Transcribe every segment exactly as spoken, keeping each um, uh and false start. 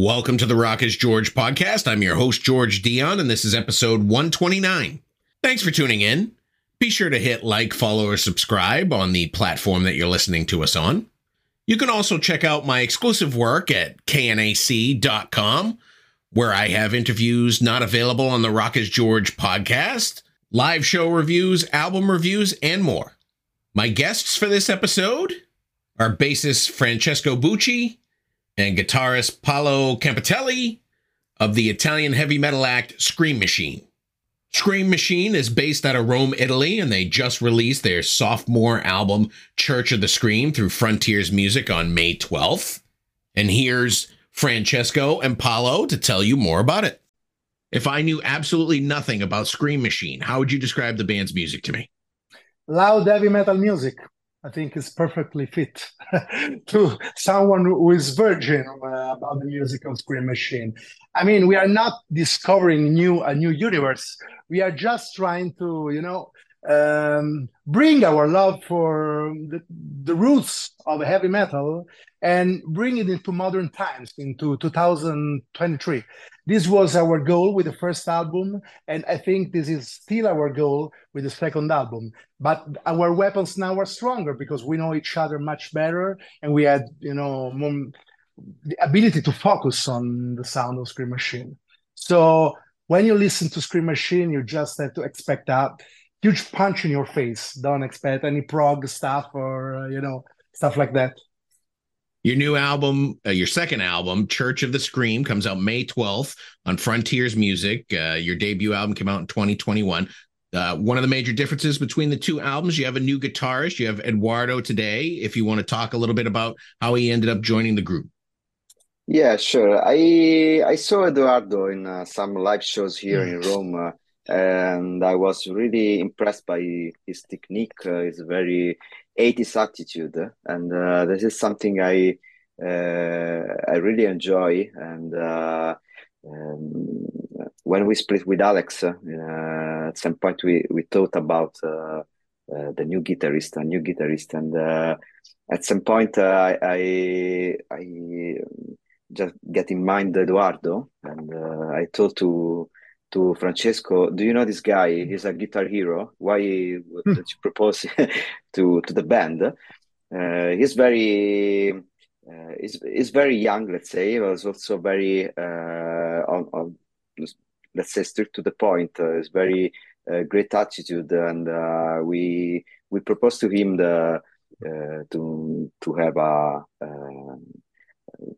Welcome to the Rock is George podcast. I'm your host, George Dionne, and this is episode one twenty-nine. Thanks for tuning in. Be sure to hit like, follow, or subscribe on the platform that you're listening to us on. You can also check out my exclusive work at k n a c dot com, where I have interviews not available on the Rock is George podcast, live show reviews, album reviews, and more. My guests for this episode are bassist Francesco Bucci and guitarist Paolo Campitelli of the Italian heavy metal act Scream Machine. Scream Machine is based out of Rome, Italy, and they just released their sophomore album, Church of the Scream, through Frontiers Music on May twelfth. And here's Francesco and Paolo to tell you more about it. If I knew absolutely nothing about Scream Machine, how would you describe the band's music to me? Loud heavy metal music. I think it's perfectly fit to someone who is virgin uh, about the music of Scream Machine. I mean, we are not discovering new a new universe. We are just trying to, you know, um, bring our love for the, the roots of heavy metal and bring it into modern times, into two thousand twenty-three. This was our goal with the first album, and I think this is still our goal with the second album. But our weapons now are stronger because we know each other much better, and we had, you know, more the ability to focus on the sound of Scream Machine. So when you listen to Scream Machine, you just have to expect that huge punch in your face. Don't expect any prog stuff or, uh, you know, stuff like that. Your new album, uh, your second album, Church of the Scream, comes out May twelfth on Frontiers Music. Uh, your debut album came out in twenty twenty-one. Uh, one of the major differences between the two albums, you have a new guitarist. You have Edoardo Taddei. If you want to talk a little bit about how he ended up joining the group. Yeah, sure. I I saw Edoardo in uh, some live shows here mm. in Rome, uh, and I was really impressed by his technique, uh, his very eighties attitude, and uh, this is something I uh, I really enjoy. And uh, um, when we split with Alex, uh, at some point we we thought about uh, uh, the new guitarist, a new guitarist, and uh, at some point uh, I I. I just get in mind Edoardo, and uh, I told to to Francesco, do you know this guy? He's a guitar hero. Why did you propose to to the band? Uh, he's very uh, he's, he's very young, let's say. He was also very uh, on, on let's say strict to the point. Uh, he's very uh, great attitude, and uh, we we proposed to him the uh, to to have a. Uh,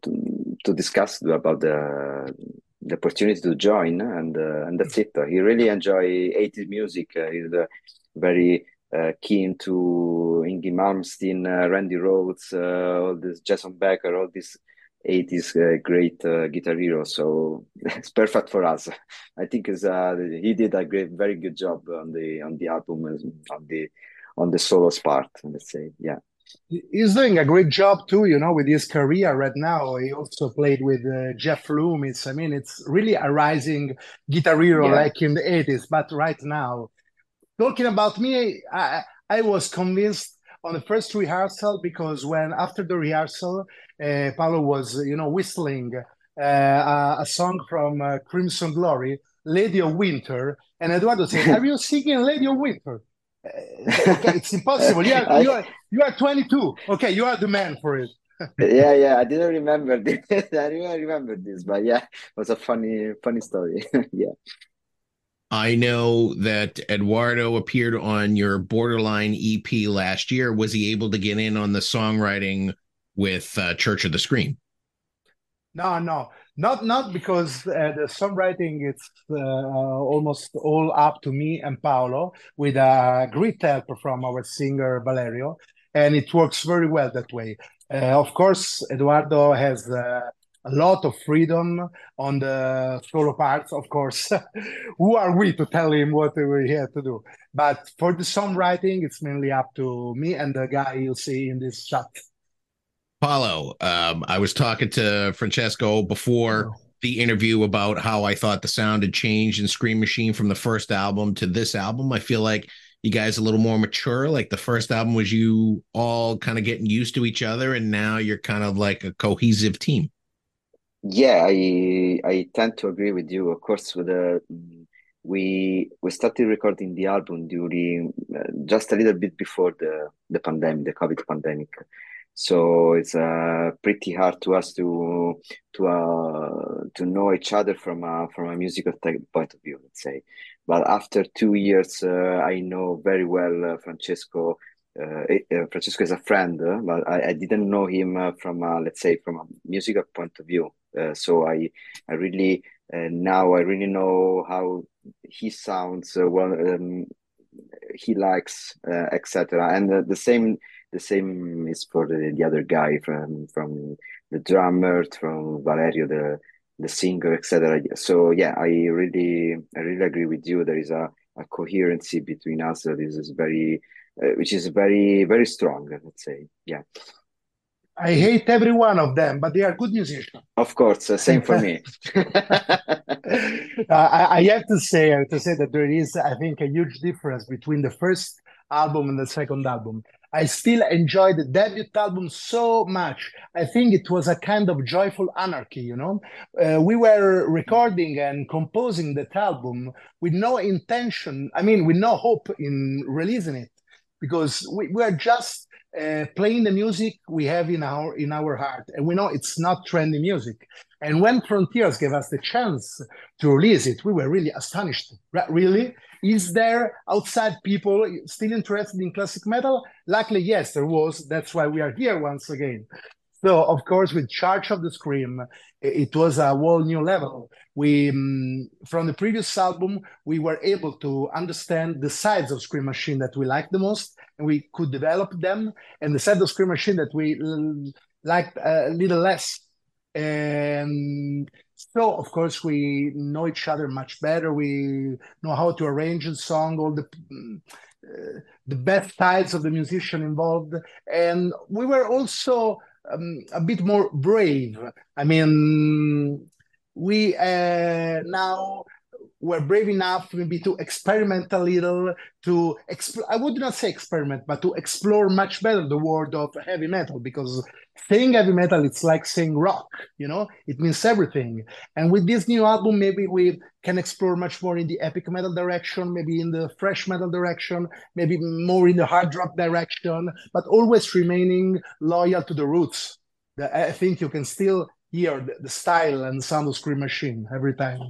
To, to discuss about the the opportunity to join, and uh, and that's it. He really enjoys eighties music. Uh, he's uh, very uh, keen to Yngwie Malmsteen, uh, Randy Rhodes, uh, all this Jason Becker, all these eighties uh, great uh, guitar heroes. So it's perfect for us. I think it's, uh, he did a great, very good job on the on the album, on the on the solos part. Let's say, yeah. He's doing a great job too, you know, with his career right now. He also played with uh, Jeff Loomis. I mean, it's really a rising guitar hero, yeah, like in the eighties. But right now, talking about me, I, I was convinced on the first rehearsal, because when after the rehearsal, uh, Paolo was, you know, whistling uh, a, a song from uh, Crimson Glory, Lady of Winter. And Edoardo said, are you singing Lady of Winter? Okay, it's impossible. You are, you, are, you are twenty-two. Okay, you are the man for it. yeah, yeah. I didn't remember this. I didn't remember this, but yeah, it was a funny, funny story. Yeah. I know that Edoardo appeared on your Borderline E P last year. Was he able to get in on the songwriting with uh, Church of the Scream? No, no, not not because uh, the songwriting it's uh, almost all up to me and Paolo, with a great help from our singer Valerio, and it works very well that way. Uh, of course, Edoardo has uh, a lot of freedom on the solo parts. Of course, who are we to tell him what we have to do? But for the songwriting, it's mainly up to me and the guy you see in this chat. Paolo, um, I was talking to Francesco before the interview about how I thought the sound had changed in Scream Machine from the first album to this album. I feel like you guys are a little more mature. Like the first album was you all kind of getting used to each other, and now you're kind of like a cohesive team. Yeah, I I tend to agree with you. Of course, with the we we started recording the album during uh, just a little bit before the the pandemic, the COVID pandemic. So it's uh, pretty hard to us to to uh, to know each other from a from a musical point of view, let's say. But after two years, uh, I know very well uh, Francesco. Uh, uh, Francesco is a friend, uh, but I, I didn't know him uh, from a, let's say from a musical point of view. Uh, so I I really uh, now I really know how he sounds, uh, well um, he likes, uh, et cetera. And uh, the same. The same is for the, the other guy from from the drummer, from Valerio, the the singer, et cetera. So yeah, I really I really agree with you. There is a, a coherency between us that is very, uh, which is very very strong, let's say. Yeah. I hate every one of them, but they are good musicians. Of course, uh, same for me. uh, I, I have to say, I have to say that there is, I think, a huge difference between the first album and the second album. I still enjoy the debut album so much. I think it was a kind of joyful anarchy, you know? Uh, we were recording and composing that album with no intention, I mean, with no hope in releasing it, because we, we are just uh, playing the music we have in our, in our heart, and we know it's not trendy music. And when Frontiers gave us the chance to release it, we were really astonished. Really? Is there outside people still interested in classic metal? Luckily, yes, there was. That's why we are here once again. So, of course, with Church of the Scream, it was a whole new level. We, from the previous album, we were able to understand the sides of Scream Machine that we liked the most, and we could develop them, and the side of Scream Machine that we liked a little less. And so, of course, we know each other much better. We know how to arrange a song, all the uh, the best sides of the musician involved, and we were also um, a bit more brave. I mean, we uh, now were brave enough maybe to experiment a little, to exp- I would not say experiment, but to explore much better the world of heavy metal, because saying heavy metal, it's like saying rock, you know? It means everything. And with this new album, maybe we can explore much more in the epic metal direction, maybe in the thrash metal direction, maybe more in the hard rock direction, but always remaining loyal to the roots. I think you can still hear the style and the sound of Scream Machine every time.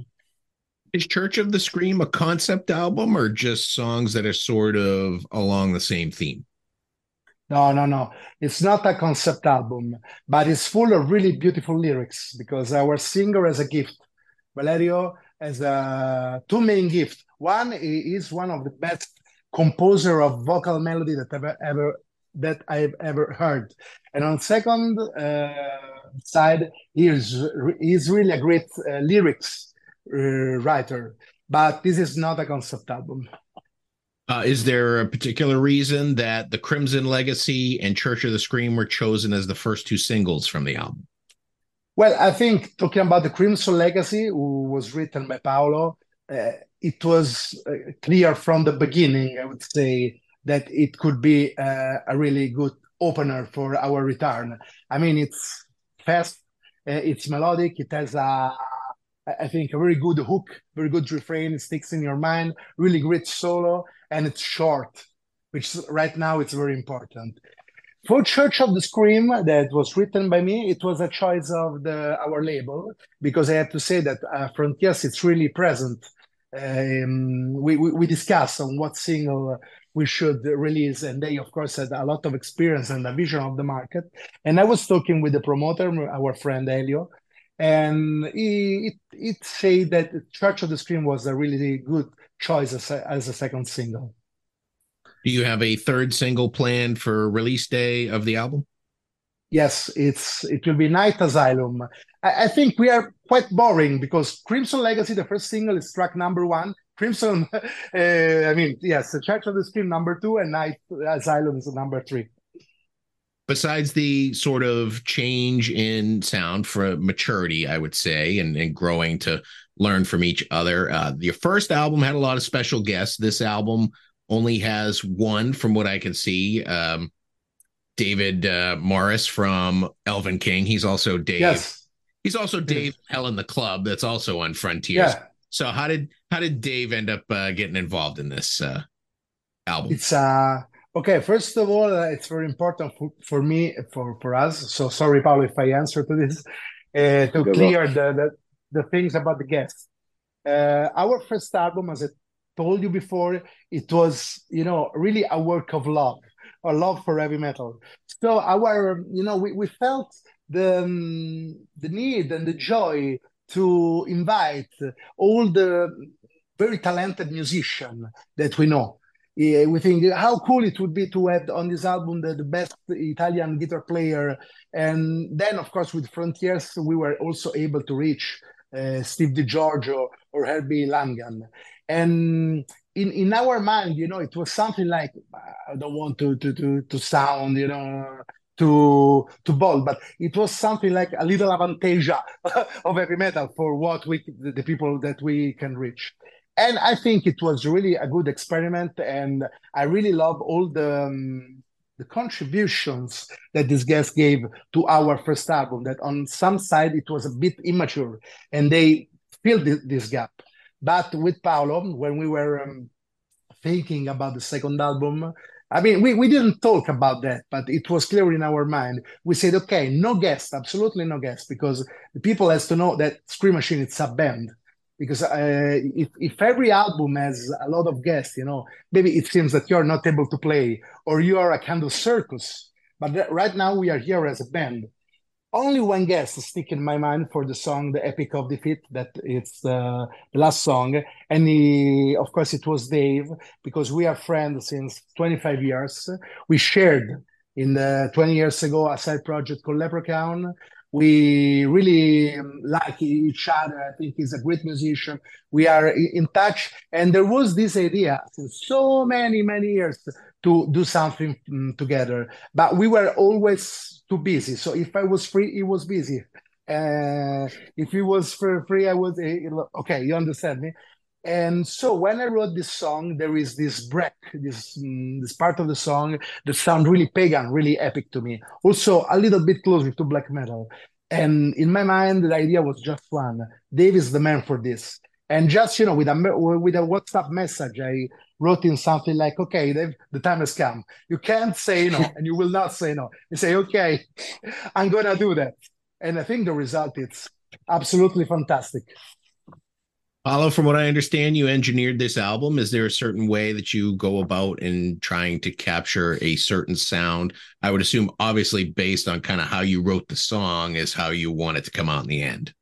Is Church of the Scream a concept album, or just songs that are sort of along the same theme? No, no, no. It's not a concept album, but it's full of really beautiful lyrics, because our singer has a gift. Valerio has a two main gifts. One, he is one of the best composer of vocal melody that I've ever that I've ever heard. And on second uh, side, he is, he is really a great uh, lyrics uh, writer. But this is not a concept album. Uh, is there a particular reason that The Crimson Legacy and Church of the Scream were chosen as the first two singles from the album? Well, I think talking about The Crimson Legacy, who was written by Paolo, uh, it was uh, clear from the beginning, I would say, that it could be uh, a really good opener for our return. I mean, it's fast, uh, it's melodic, it has a... I think a very good hook, very good refrain, it sticks in your mind, really great solo, and it's short, which right now it's very important. For Church of the Scream, that was written by me, it was a choice of the our label, because I have to say that uh, Frontiers, it's really present. Um, we, we, we discussed on what single we should release, and they, of course, had a lot of experience and a vision of the market. And I was talking with the promoter, our friend Elio, and it, it said that Church of the Scream was a really good choice as a, as a second single. Do you have a third single planned for release day of the album? Yes, it's it will be Night Asylum. I, I think we are quite boring, because Crimson Legacy, the first single, is track number one. Crimson, uh, I mean, yes, Church of the Scream, number two, and Night Asylum is number three. Besides the sort of change in sound for maturity, I would say, and, and growing to learn from each other, uh, your first album had a lot of special guests. This album only has one, from what I can see. Um, David uh, Morris from Elven King. He's also Dave. Yes. He's also Dave yeah. Hell in the Club. That's also on Frontiers. Yeah. So how did how did Dave end up uh, getting involved in this uh, album? It's uh okay. First of all, uh, it's very important for, for me for for us. So sorry, Paolo, if I answer to this uh, to Good clear the, the the things about the guests. Uh, our first album, as I told you before, it was you know really a work of love, a love for heavy metal. So our you know we we felt the um, the need and the joy to invite all the very talented musicians that we know. Yeah, we think how cool it would be to have on this album the, the best Italian guitar player. And then, of course, with Frontiers, we were also able to reach uh, Steve Di Giorgio or Herbie Langan. And in, in our mind, you know, it was something like, I don't want to, to, to, to sound, you know, too too bold, but it was something like a little avantasia of heavy metal for what we the, the people that we can reach. And I think it was really a good experiment, and I really love all the um, the contributions that this guest gave to our first album, that on some side it was a bit immature, and they filled this, this gap. But with Paolo, when we were um, thinking about the second album, I mean, we, we didn't talk about that, but it was clear in our mind. We said, okay, no guest, absolutely no guest, because the people has to know that Scream Machine, it's a band. Because uh, if, if every album has a lot of guests, you know, maybe it seems that you're not able to play or you are a kind of circus. But th- right now we are here as a band. Only one guest stick in my mind for the song, The Epic of Defeat, that it's uh, the last song. And he, of course, it was Dave, because we are friends since twenty-five years. We shared in the twenty years ago a side project called Leprechaun. We really like each other. I think he's a great musician. We are in touch. And there was this idea since so many, many years to do something um, together. But we were always too busy. So if I was free, he was busy. Uh, if he was free, I was... Okay, you understand me? And so when I wrote this song, there is this break, this, um, this part of the song that sounds really pagan, really epic to me. Also, a little bit closer to black metal. And in my mind, the idea was just one. Dave is the man for this. And just, you know, with a, with a WhatsApp message, I... wrote in something like, okay, Dave, the time has come. You can't say no, and you will not say no. You say, okay, I'm going to do that. And I think the result is absolutely fantastic. Paolo, from what I understand, you engineered this album. Is there a certain way that you go about in trying to capture a certain sound? I would assume, obviously, based on kind of how you wrote the song is how you want it to come out in the end.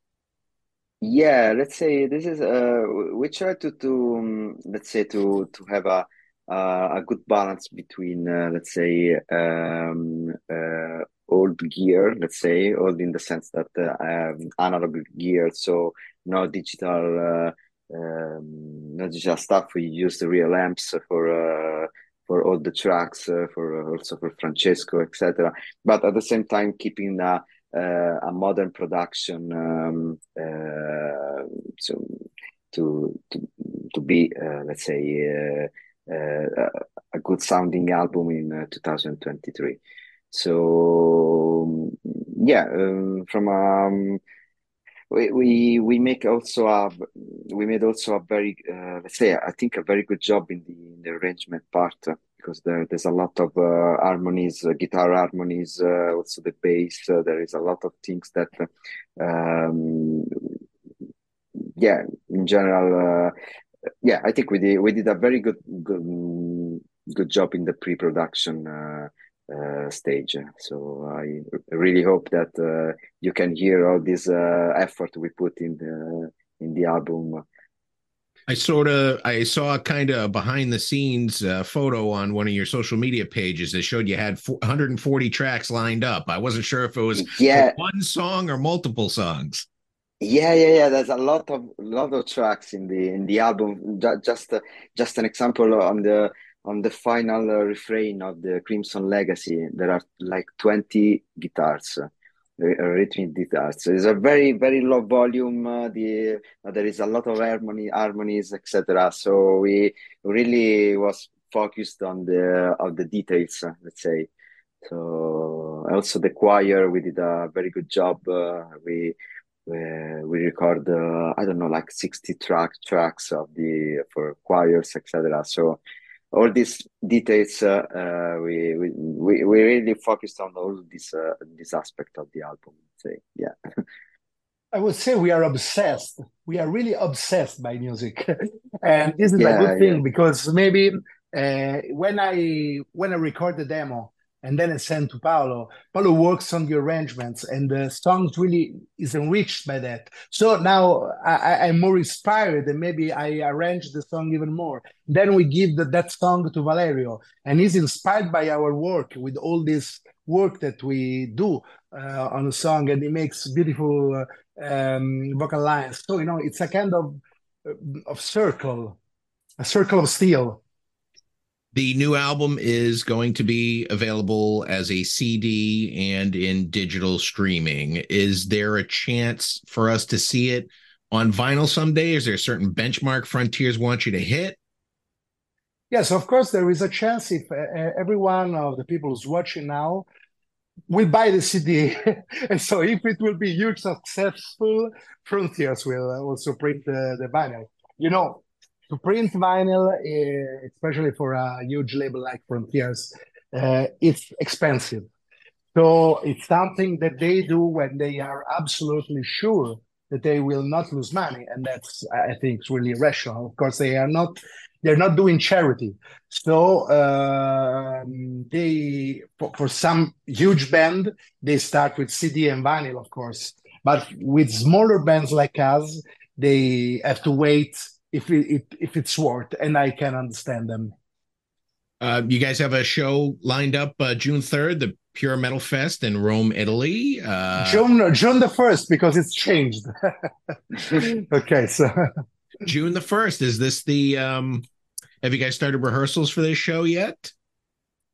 Yeah, let's say this is uh we try to to um, let's say to to have a uh, a good balance between uh, let's say um uh, old gear, let's say old in the sense that uh, um, analog gear, so no digital uh, um, no digital stuff. We use the real amps for uh, for all the tracks, uh, for uh, also for Francesco, et cetera. But at the same time, keeping the Uh, a modern production, um, uh, so to to to be uh, let's say uh, uh, a good sounding album in uh, twenty twenty-three. So yeah, um, from um, we we we make also a we made also a very uh, let's say I think a very good job in the, in the arrangement part. Because there, there's a lot of uh, harmonies, uh, guitar harmonies, uh, also the bass. Uh, there is a lot of things that, uh, um, yeah, in general, uh, yeah, I think we did we did a very good good, good job in the pre-production uh, uh, stage. So I really hope that uh, you can hear all this uh, effort we put in the in the album. I sort of I saw a kind of behind the scenes uh, photo on one of your social media pages that showed you had one hundred forty tracks lined up. I wasn't sure if it was yeah. one song or multiple songs. Yeah, yeah, yeah. There's a lot of lot of tracks in the in the album. Just uh, just an example on the on the final uh, refrain of the Crimson Legacy. There are like twenty guitars. Rhythmic guitar, so it's a very very low volume. Uh, the uh, there is a lot of harmony, harmonies, et cetera. So we really was focused on the of the details, uh, let's say. So also the choir, we did a very good job. Uh, we Uh, we record, uh, I don't know, like sixty track tracks of the for choirs, et cetera. So all these details, uh, uh, we, we we we really focused on all this uh, this aspect of the album. Say, yeah. I would say we are obsessed. We are really obsessed by music, and this is yeah, a good thing yeah. because maybe uh, when I when I record the demo. And then I send to Paolo. Paolo works on the arrangements, and the song really is enriched by that. So now I, I'm more inspired, and maybe I arrange the song even more. Then we give the, that song to Valerio, and he's inspired by our work with all this work that we do uh, on a song, and he makes beautiful uh, um, vocal lines. So, you know, it's a kind of, of circle, a circle of steel. The new album is going to be available as a C D and in digital streaming. Is there a chance for us to see it on vinyl someday? Is there a certain benchmark Frontiers want you to hit? Yes, of course, there is a chance if uh, every one of the people who's watching now will buy the C D. And so if it will be huge, successful, Frontiers will also print the, the vinyl. You know, to print vinyl, uh, especially for a huge label like Frontiers, uh, it's expensive. So it's something that they do when they are absolutely sure that they will not lose money, and that's, I think, really rational. Of course, they are not; they're not doing charity. So uh, they, for, for some huge band, they start with C D and vinyl, of course. But with smaller bands like us, they have to wait. If it if it's worth, and I can understand them. Uh, you guys have a show lined up uh, June third, the Pure Metal Fest in Rome, Italy. Uh, June June the first, because it's changed. Okay, so June the first. Is this the? Um, have you guys started rehearsals for this show yet?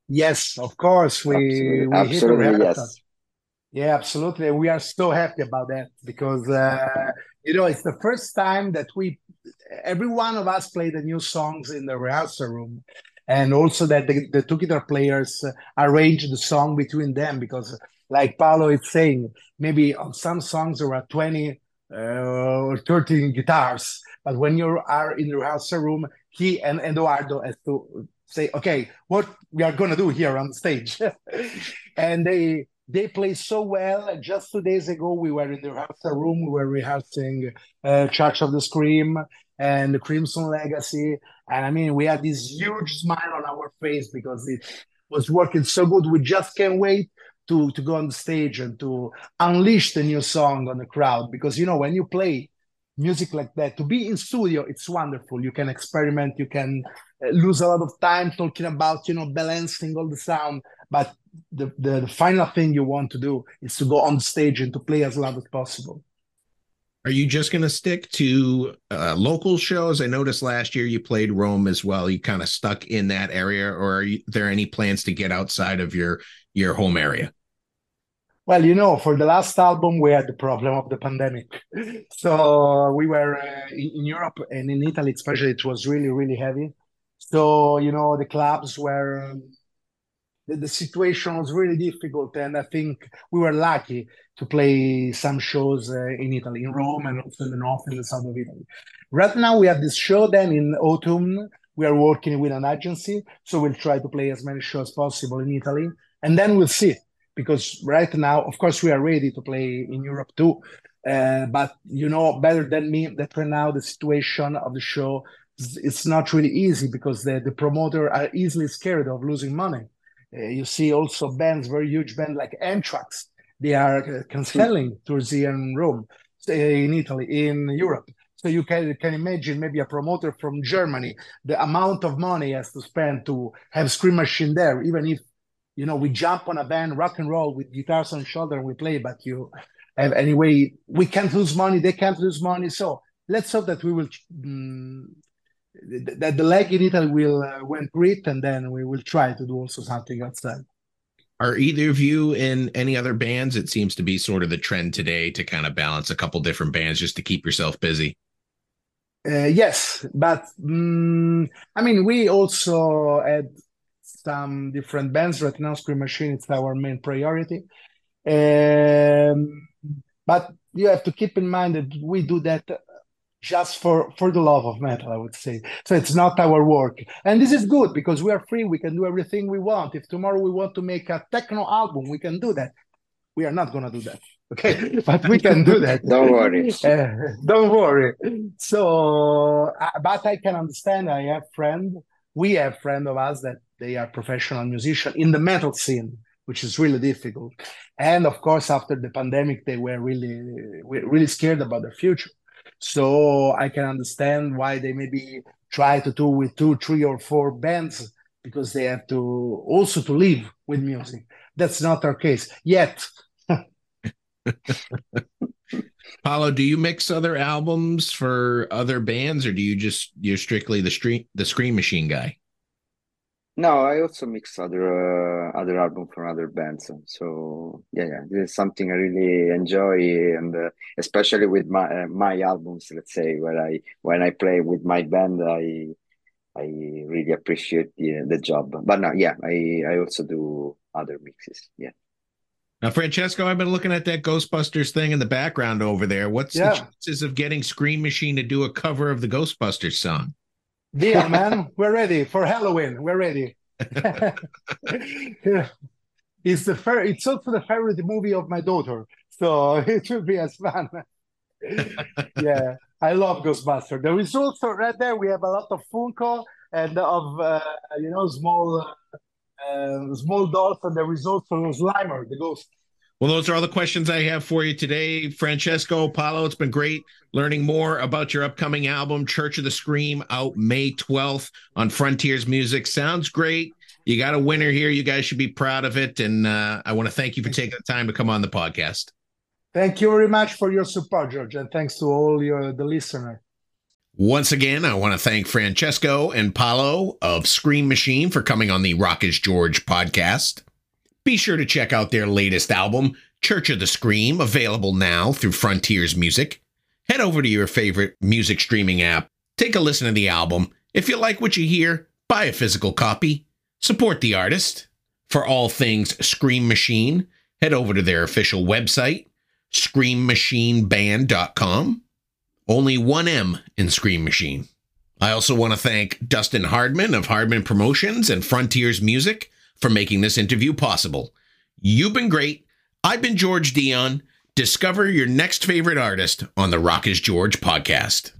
Yes, of course. We absolutely, we absolutely yes. Yeah, absolutely. We are so happy about that because uh, you know it's the first time that we. Every one of us played the new songs in the rehearsal room, and also that the, the two guitar players uh, arranged the song between them, because like Paolo is saying, maybe on some songs there are twenty uh, or thirteen guitars, but when you are in the rehearsal room, he and Edoardo has to say, okay, what we are going to do here on stage. And they They play so well. Just two days ago, we were in the rehearsal room. We were rehearsing uh, Church of the Scream and The Crimson Legacy. And I mean, we had this huge smile on our face because it was working so good. We just can't wait to, to go on the stage and to unleash the new song on the crowd. Because, you know, when you play music like that, to be in studio, it's wonderful. You can experiment. You can lose a lot of time talking about, you know, balancing all the sound. But the, the, the final thing you want to do is to go on stage and to play as loud as possible. Are you just going to stick to uh, local shows? I noticed last year you played Rome as well. You kind of stuck in that area, or are you, there any plans to get outside of your, your home area? Well, you know, for the last album, we had the problem of the pandemic. So we were uh, in Europe and in Italy, especially, it was really, really heavy. So, you know, the clubs were... Um, The situation was really difficult, and I think we were lucky to play some shows uh, in Italy, in Rome, and also in the north and the south of Italy. Right now, we have this show. Then in autumn, we are working with an agency, so we'll try to play as many shows as possible in Italy, and then we'll see. Because right now, of course, we are ready to play in Europe too, uh, but you know better than me that right now the situation of the show is not really easy because the, the promoters are easily scared of losing money. You see also bands, very huge bands like Anthrax, they are cancelling tours here in Rome, in Italy, in Europe. So you can, can imagine maybe a promoter from Germany, the amount of money he has to spend to have Scream Machine there, even if, you know, we jump on a band, rock and roll with guitars on shoulder and we play, but you have anyway, we can't lose money, they can't lose money. So let's hope that we will... Um, that the leg in Italy will uh, went great, and then we will try to do also something outside. Are either of you in any other bands? It seems to be sort of the trend today to kind of balance a couple different bands just to keep yourself busy. Uh, yes, but um, I mean, we also had some different bands. Right now, Scream Machine, it's our main priority. Um, but you have to keep in mind that we do that just for, for the love of metal, I would say. So it's not our work. And this is good because we are free. We can do everything we want. If tomorrow we want to make a techno album, we can do that. We are not going to do that. Okay, but we can do that. Don't worry. Uh, don't worry. So, uh, but I can understand. I have friend. We have friend of us that they are professional musician in the metal scene, which is really difficult. And of course, after the pandemic, they were really, really scared about the future. So I can understand why they maybe try to do with two, three, or four bands because they have to also to live with music. That's not our case yet. Paolo, do you mix other albums for other bands, or do you just you're strictly the street the Scream Machine guy? No, I also mix other uh, other albums from other bands. So yeah, yeah, this is something I really enjoy, and uh, especially with my uh, my albums. Let's say where I when I play with my band, I I really appreciate the, the job. But no, yeah, I I also do other mixes. Yeah. Now, Francesco, I've been looking at that Ghostbusters thing in the background over there. What's yeah. the chances of getting Scream Machine to do a cover of the Ghostbusters song? Deal, man. We're ready for Halloween. We're ready. It's the fir- It's also the favorite movie of my daughter, so it should be as fun. Yeah, I love Ghostbusters. There is also right there. We have a lot of Funko and of uh, you know small. Uh, Uh, small dolls, and there is also Slimer, the ghost. Well, those are all the questions I have for you today. Francesco, Paolo, it's been great learning more about your upcoming album, Church of the Scream, out May twelfth on Frontiers Music. Sounds great. You got a winner here. You guys should be proud of it. And uh, I want to thank you for taking the time to come on the podcast. Thank you very much for your support, George, and thanks to all your the listeners. Once again, I want to thank Francesco and Paolo of Scream Machine for coming on the Rock is George podcast. Be sure to check out their latest album, Church of the Scream, available now through Frontiers Music. Head over to your favorite music streaming app, take a listen to the album. If you like what you hear, buy a physical copy. Support the artist. For all things Scream Machine, head over to their official website, Scream Machine Band dot com. Only one M in Scream Machine. I also want to thank Dustin Hardman of Hardman Promotions and Frontiers Music for making this interview possible. You've been great. I've been George Dionne. Discover your next favorite artist on the Rock is George podcast.